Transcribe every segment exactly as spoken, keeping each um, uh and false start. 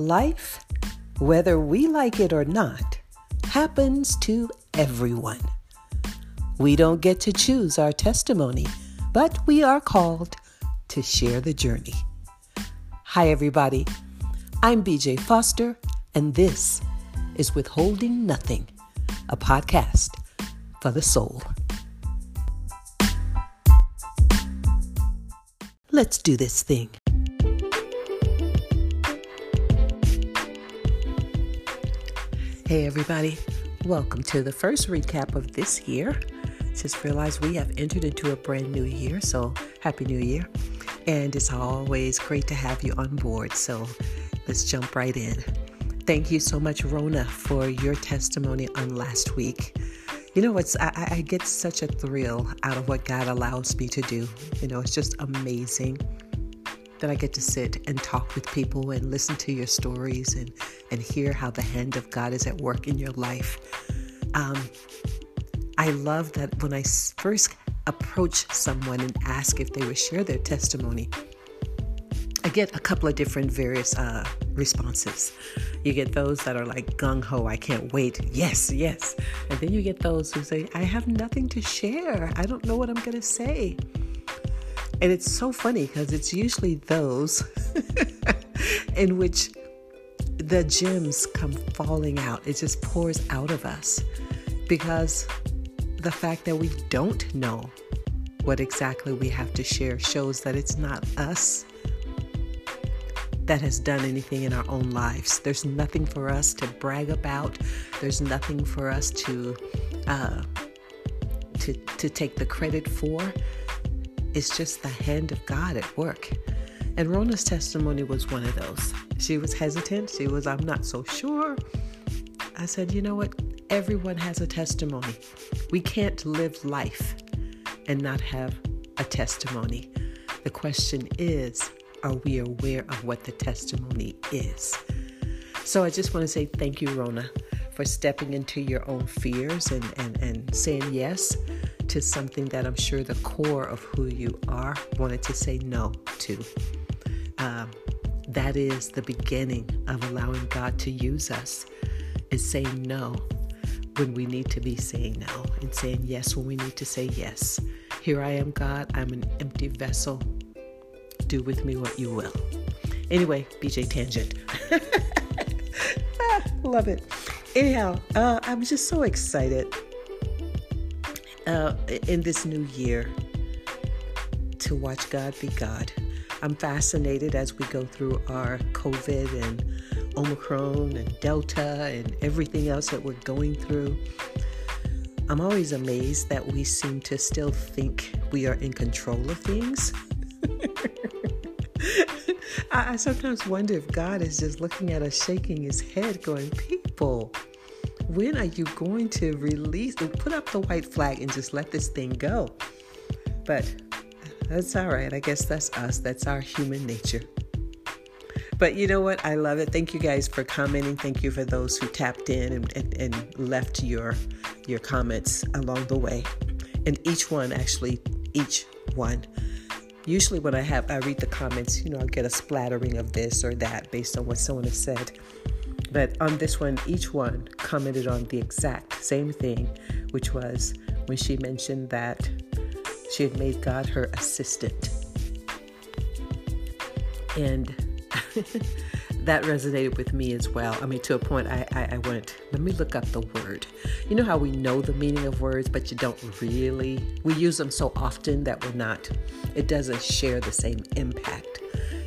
Life, whether we like it or not, happens to everyone. We don't get to choose our testimony, but we are called to share the journey. Hi, everybody. I'm B J Foster, and this is Withholding Nothing, a podcast for the soul. Let's do this thing. Hey, everybody. Welcome to the first recap of this year. Just realized we have entered into a brand new year, so Happy New Year. And it's always great to have you on board, so let's jump right in. Thank you so much, Rona, for your testimony on last week. You know, it's, I, I get such a thrill out of what God allows me to do. You know, it's just amazing that I get to sit and talk with people and listen to your stories and, and hear how the hand of God is at work in your life. Um, I love that when I first approach someone and ask if they would share their testimony, I get a couple of different various uh, responses. You get those that are like gung-ho, I can't wait, yes, yes. And then you get those who say, I have nothing to share. I don't know what I'm going to say. And it's so funny because it's usually those in which the gems come falling out. It just pours out of us because the fact that we don't know what exactly we have to share shows that it's not us that has done anything in our own lives. There's nothing for us to brag about. There's nothing for us to uh, to to take the credit for. It's just the hand of God at work. And Rona's testimony was one of those. She was hesitant. She was, I'm not so sure. I said, you know what? Everyone has a testimony. We can't live life and not have a testimony. The question is, are we aware of what the testimony is? So I just want to say thank you, Rona, for stepping into your own fears and, and, and saying yes to something that I'm sure the core of who you are wanted to say no to. Um, that is the beginning of allowing God to use us, is saying no when we need to be saying no and saying yes when we need to say yes. Here I am, God. I'm an empty vessel. Do with me what you will. Anyway, B J Tangent. ah, love it. Anyhow, uh, I'm just so excited uh, in this new year to watch God be God. I'm fascinated as we go through our COVID and Omicron and Delta and everything else that we're going through. I'm always amazed that we seem to still think we are in control of things. I sometimes wonder if God is just looking at us shaking his head going, people, when are you going to release and put up the white flag and just let this thing go? But that's all right. I guess that's us. That's our human nature. But you know what? I love it. Thank you guys for commenting. Thank you for those who tapped in and, and, and left your, your comments along the way. And each one, actually, each one. Usually when I have, I read the comments, you know, I get a splattering of this or that based on what someone has said. But on this one, each one commented on the exact same thing, which was when she mentioned that she had made God her assistant. And that resonated with me as well. I mean, to a point, I, I, I went, let me look up the word. You know how we know the meaning of words, but you don't really, we use them so often that we're not, it doesn't share the same impact.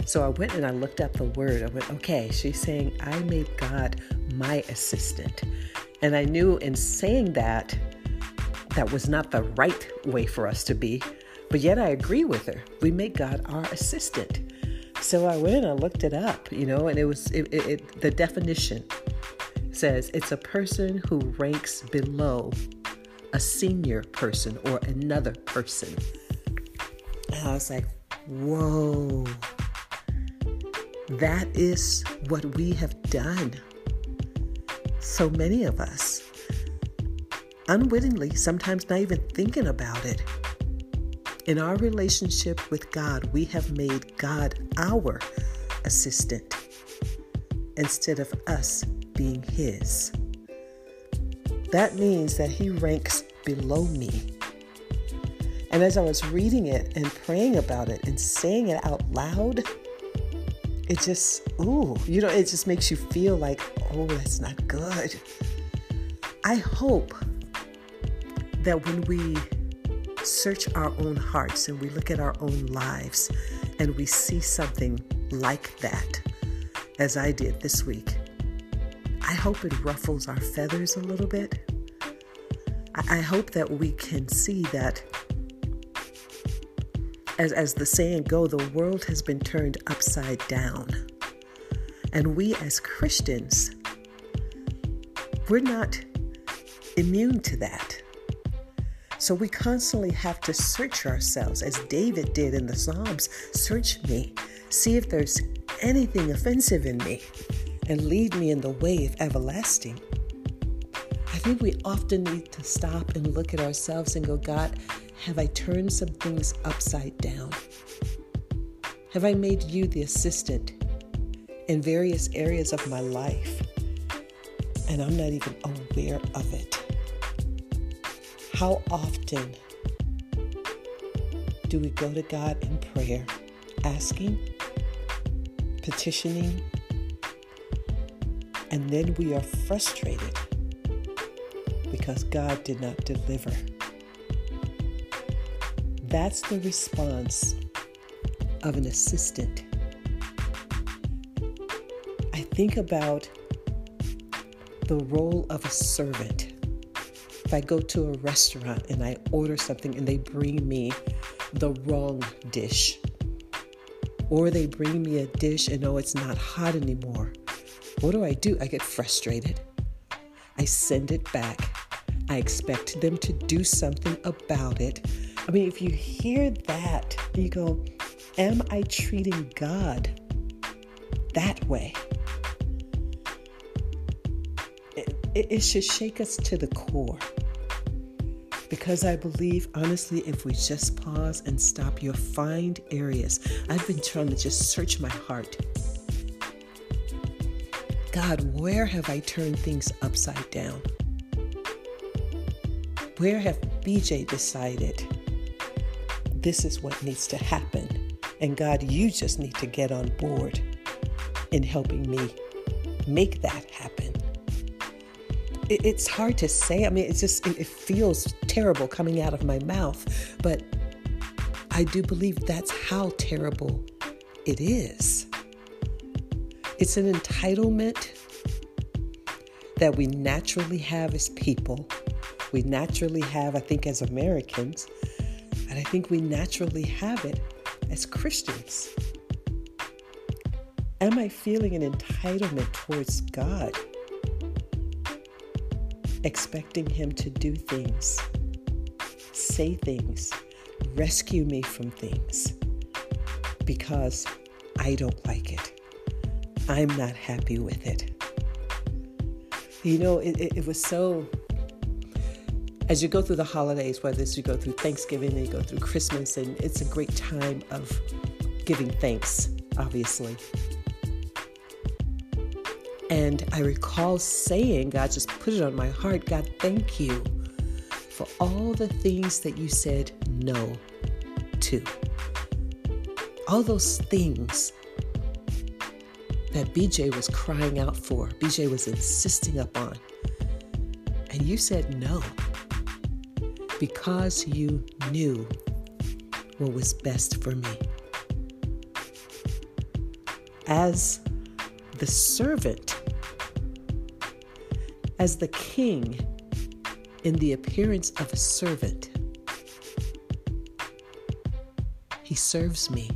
So I went and I looked up the word. I went, okay, she's saying, I made God my assistant. And I knew in saying that, that was not the right way for us to be, but yet I agree with her. We make God our assistant. So I went and I looked it up, you know, and it was, it, it, it, the definition says it's a person who ranks below a senior person or another person. And I was like, whoa, that is what we have done. So many of us, unwittingly, sometimes not even thinking about it. In our relationship with God, we have made God our assistant. instead of us being his. That means that he ranks below me. And as I was reading it and praying about it and saying it out loud, it just, ooh, you know, it just makes you feel like, oh, that's not good. I hope that when we search our own hearts and we look at our own lives and we see something like that, as I did this week, I hope it ruffles our feathers a little bit. I, I hope that we can see that, as, as the saying goes, the world has been turned upside down. And we as Christians, we're not immune to that. So we constantly have to search ourselves, as David did in the Psalms. Search me, see if there's anything offensive in me, and lead me in the way of everlasting. I think we often need to stop and look at ourselves and go, God, have I turned some things upside down? Have I made you the assistant in various areas of my life, and I'm not even aware of it? How often do we go to God in prayer, asking, petitioning, and then we are frustrated because God did not deliver? That's the response of an assistant. I think about the role of a servant. If I go to a restaurant and I order something and they bring me the wrong dish, or they bring me a dish and oh, it's not hot anymore, what do I do? I get frustrated. I send it back. I expect them to do something about it. I mean, if you hear that, you go, am I treating God that way? It, it, it should shake us to the core. Because I believe, honestly, if we just pause and stop, you'll find areas. I've been trying to just search my heart. God, where have I turned things upside down? Where have B J decided this is what needs to happen? And God, you just need to get on board in helping me make that happen. It's hard to say. I mean, it's just, it feels terrible coming out of my mouth, but I do believe that's how terrible it is. It's an entitlement that we naturally have as people. We naturally have, I think, as Americans, and I think we naturally have it as Christians. Am I feeling an entitlement towards God? Expecting him to do things, say things, rescue me from things because I don't like it. I'm not happy with it. You know, it, it, it was so, as you go through the holidays, whether it's you go through Thanksgiving, and you go through Christmas, and it's a great time of giving thanks, obviously. And I recall saying, God just put it on my heart, God, thank you for all the things that you said no to. All those things that B J was crying out for, B J was insisting upon. And you said no because you knew what was best for me. As the servant, as the king in the appearance of a servant, he serves me,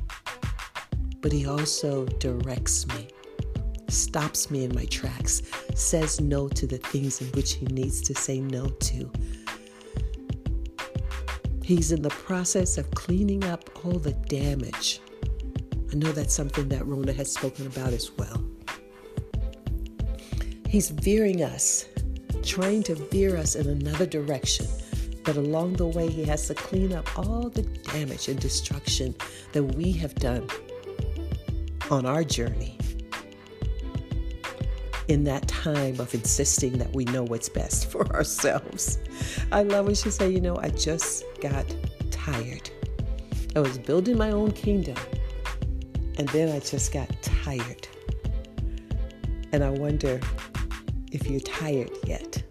but he also directs me, stops me in my tracks, says no to the things in which he needs to say no to. He's in the process of cleaning up all the damage. I know that's something that Rona has spoken about as well. He's veering us, trying to veer us in another direction. But along the way, he has to clean up all the damage and destruction that we have done on our journey. in that time of insisting that we know what's best for ourselves. I love when she said, you know, I just got tired. I was building my own kingdom, and then I just got tired. And I wonder if you're tired yet.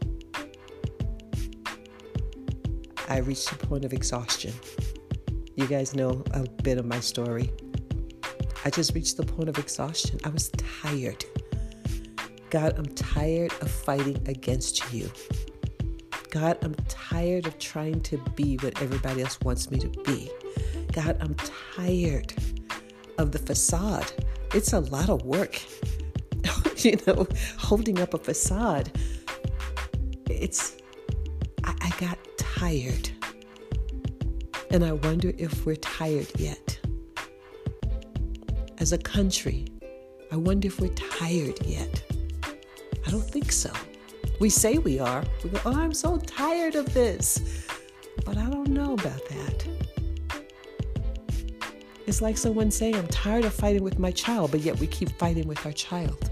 I reached the point of exhaustion. You guys know a bit of my story. I just reached the point of exhaustion. I was tired. God, I'm tired of fighting against you. God, I'm tired of trying to be what everybody else wants me to be. God, I'm tired of the facade. It's a lot of work. You know, holding up a facade. It's, I, I got tired. And I wonder if we're tired yet. As a country, I wonder if we're tired yet. I don't think so. We say we are. We go, oh, I'm so tired of this. But I don't know about that. It's like someone saying, I'm tired of fighting with my child, but yet we keep fighting with our child.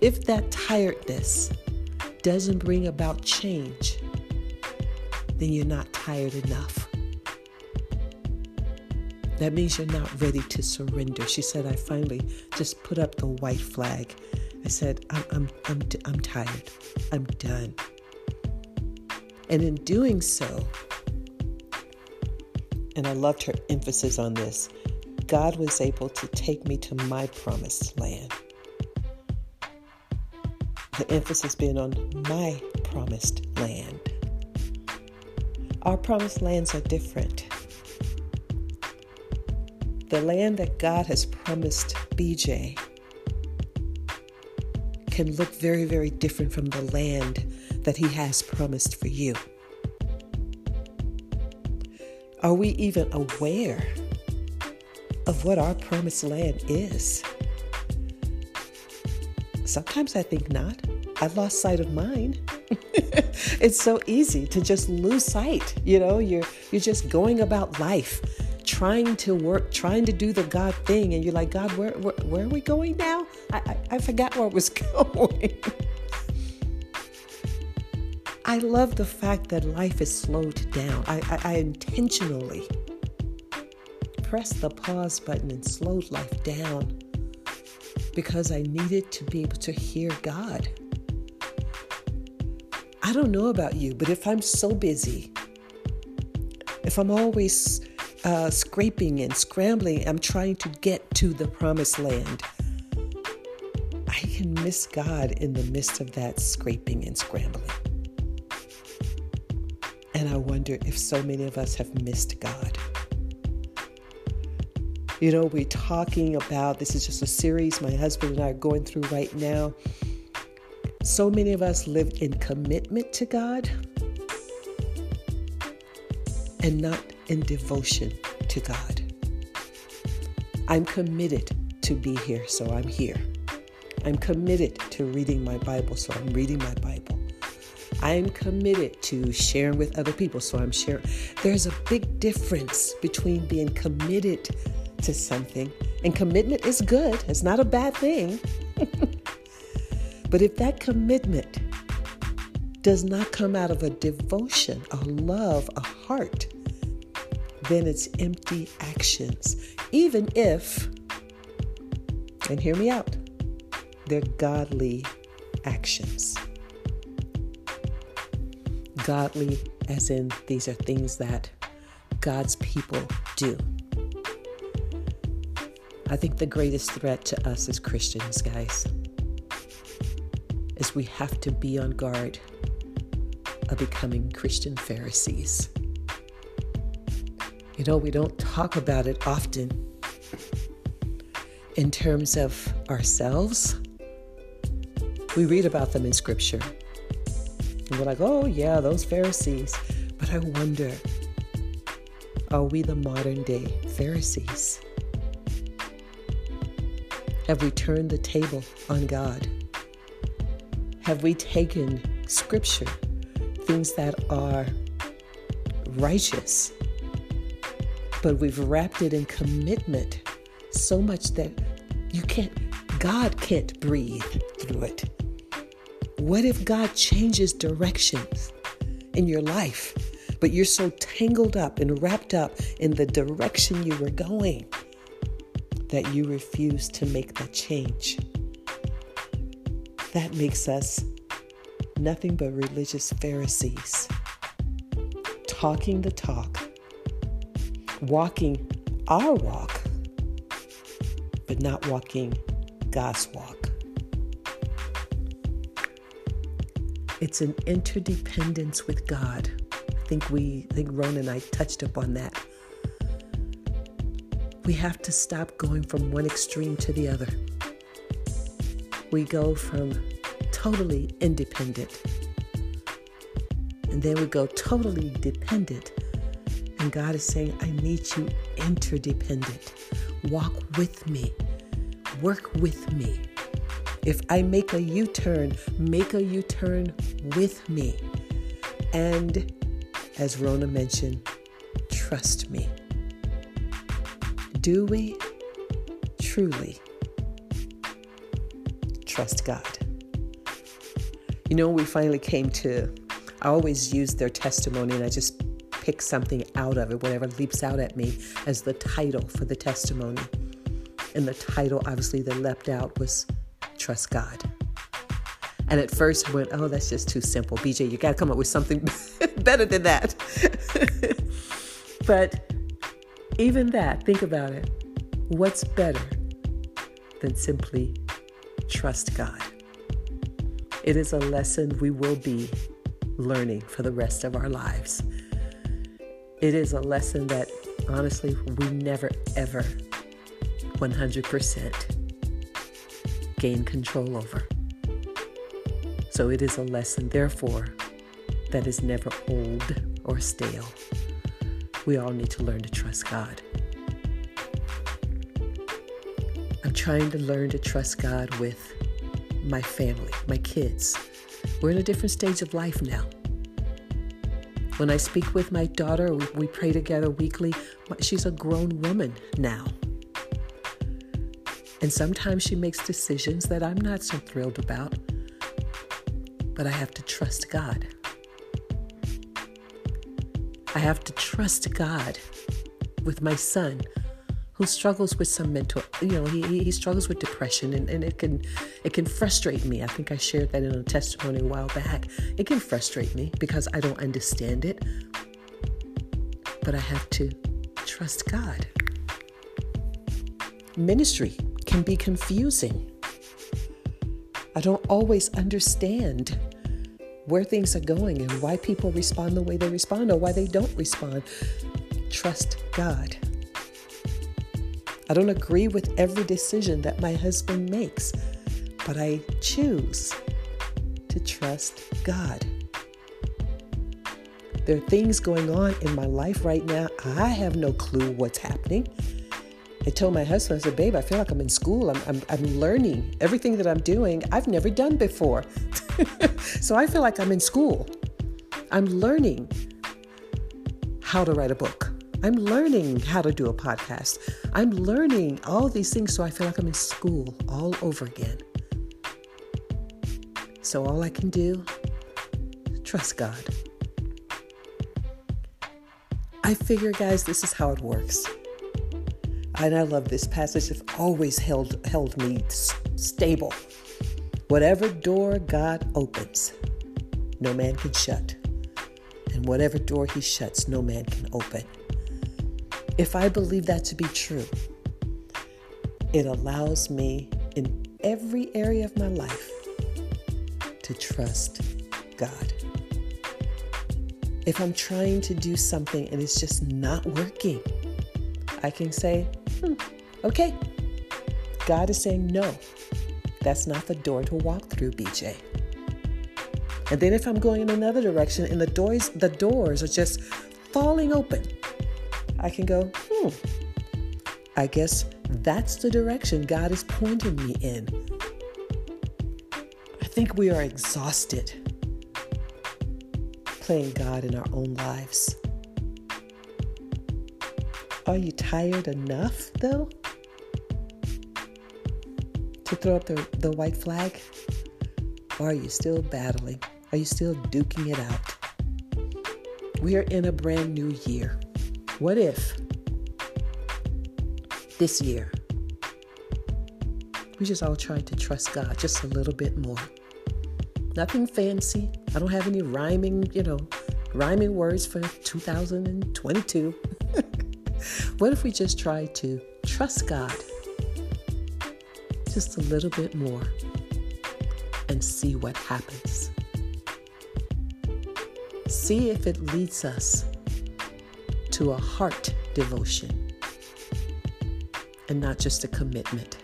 If that tiredness doesn't bring about change, then you're not tired enough. That means you're not ready to surrender. She said, I finally just put up the white flag. I said, I'm, I'm, I'm, I'm tired. I'm done. And in doing so, and I loved her emphasis on this, God was able to take me to my promised land. The emphasis being on my promised land. Our promised lands are different. The land that God has promised B J can look very, very different from the land that he has promised for you. Are we even aware of what our promised land is? Sometimes I think not. I lost sight of mine. It's so easy to just lose sight. You know, you're you're just going about life, trying to work, trying to do the God thing. And you're like, God, where where, where are we going now? I, I, I forgot where I was going. I love the fact that life is slowed down. I, I, I intentionally pressed the pause button and slowed life down because I needed to be able to hear God. I don't know about you, but if I'm so busy, if I'm always uh, scraping and scrambling, I'm trying to get to the promised land, I can miss God in the midst of that scraping and scrambling. And I wonder if so many of us have missed God. You know, we're talking about, this is just a series my husband and I are going through right now. So many of us live in commitment to God and not in devotion to God. I'm committed to be here, so I'm here. I'm committed to reading my Bible, so I'm reading my Bible. I'm committed to sharing with other people, so I'm sharing. There's a big difference between being committed to something, and commitment is good. It's not a bad thing. But if that commitment does not come out of a devotion, a love, a heart, then it's empty actions. Even if, and hear me out, they're godly actions. Godly as in these are things that God's people do. I think the greatest threat to us as Christians, guys, is we have to be on guard of becoming Christian Pharisees. You know, we don't talk about it often in terms of ourselves. We read about them in Scripture. And we're like, oh yeah, those Pharisees. But I wonder, are we the modern day Pharisees? Have we turned the table on God? Have we taken Scripture, things that are righteous, but we've wrapped it in commitment so much that you can't, God can't breathe through it? What if God changes directions in your life, but you're so tangled up and wrapped up in the direction you were going that you refuse to make the change? That makes us nothing but religious Pharisees, talking the talk, walking our walk, but not walking God's walk. It's an interdependence with God. I think we, I think Rona and I touched upon that. We have to stop going from one extreme to the other. We go from totally independent, and then we go totally dependent. And God is saying, I need you interdependent. Walk with me. Work with me. If I make a U-turn, make a U-turn with me. And as Rona mentioned, trust me. Do we truly trust God? You know, we finally came to, I always use their testimony, and I just pick something out of it, whatever leaps out at me as the title for the testimony. And the title, obviously, that leapt out was Trust God. And at first I went, oh, that's just too simple. B J, you got to come up with something better than that. But even that, think about it. What's better than simply trust God? It is a lesson we will be learning for the rest of our lives. It is a lesson that, honestly, we never, ever one hundred percent gain control over. So it is a lesson, therefore, that is never old or stale. We all need to learn to trust God. I'm trying to learn to trust God with my family, my kids. We're in a different stage of life now. When I speak with my daughter, we, we pray together weekly. She's a grown woman now. And sometimes she makes decisions that I'm not so thrilled about. But I have to trust God. I have to trust God with my son, who struggles with some mental, you know, he, he struggles with depression, and, and it can it can frustrate me. I think I shared that in a testimony a while back. It can frustrate me because I don't understand it. But I have to trust God. Ministry can be confusing. I don't always understand where things are going and why people respond the way they respond or why they don't respond. Trust God. I don't agree with every decision that my husband makes, but I choose to trust God. There are things going on in my life right now. I have no clue what's happening. I told my husband, I said, babe, I feel like I'm in school. I'm I'm, I'm learning everything that I'm doing. I've never done before. So I feel like I'm in school. I'm learning how to write a book. I'm learning how to do a podcast. I'm learning all these things. So I feel like I'm in school all over again. So all I can do, trust God. I figure, guys, this is how it works. And I love this passage. It's always held held me stable. Whatever door God opens, no man can shut. And whatever door he shuts, no man can open. If I believe that to be true, it allows me in every area of my life to trust God. If I'm trying to do something and it's just not working, I can say, hmm, okay, God is saying, no, that's not the door to walk through, B J. And then if I'm going in another direction and the doors, the doors are just falling open, I can go, hmm, I guess that's the direction God is pointing me in. I think we are exhausted playing God in our own lives. Are you tired enough, though, to throw up the, the white flag? Or are you still battling? Are you still duking it out? We are in a brand new year. What if this year we just all tried to trust God just a little bit more? Nothing fancy. I don't have any rhyming, you know, rhyming words for two thousand twenty-two. What if we just try to trust God just a little bit more and see what happens? See if it leads us to a heart devotion and not just a commitment.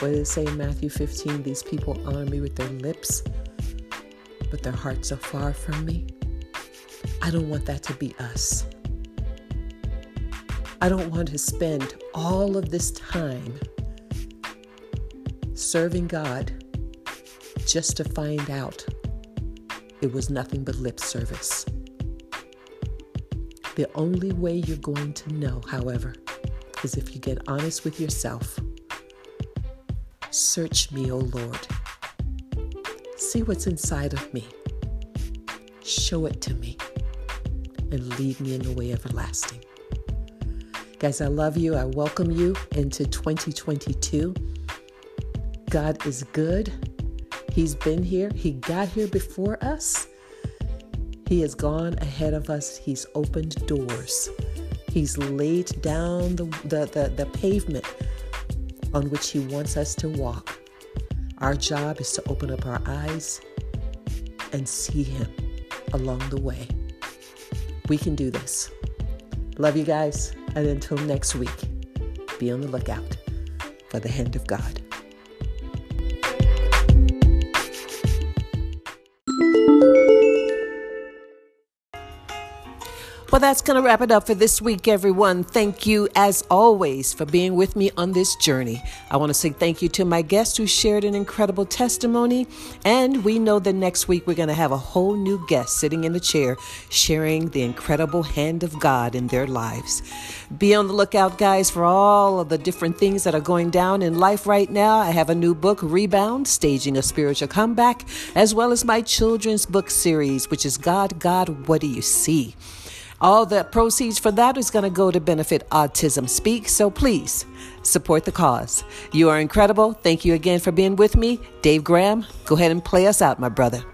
What did it say in Matthew fifteen? These people honor me with their lips, but their hearts are far from me. I don't want that to be us. I don't want to spend all of this time serving God just to find out it was nothing but lip service. The only way you're going to know, however, is if you get honest with yourself. Search me, O Lord. See what's inside of me. Show it to me and lead me in the way everlasting. Guys, I love you. I welcome you into twenty twenty-two. God is good. He's been here. He got here before us. He has gone ahead of us. He's opened doors. He's laid down the, the, the, the pavement on which he wants us to walk. Our job is to open up our eyes and see him along the way. We can do this. Love you guys. And until next week, be on the lookout for the hand of God. Well, that's going to wrap it up for this week, everyone. Thank you, as always, for being with me on this journey. I want to say thank you to my guest who shared an incredible testimony. And we know that next week we're going to have a whole new guest sitting in a chair sharing the incredible hand of God in their lives. Be on the lookout, guys, for all of the different things that are going down in life right now. I have a new book, Rebound, Staging a Spiritual Comeback, as well as my children's book series, which is God, God, What Do You See? All the proceeds for that is going to go to benefit Autism Speaks, so please support the cause. You are incredible. Thank you again for being with me. Dave Graham, go ahead and play us out, my brother.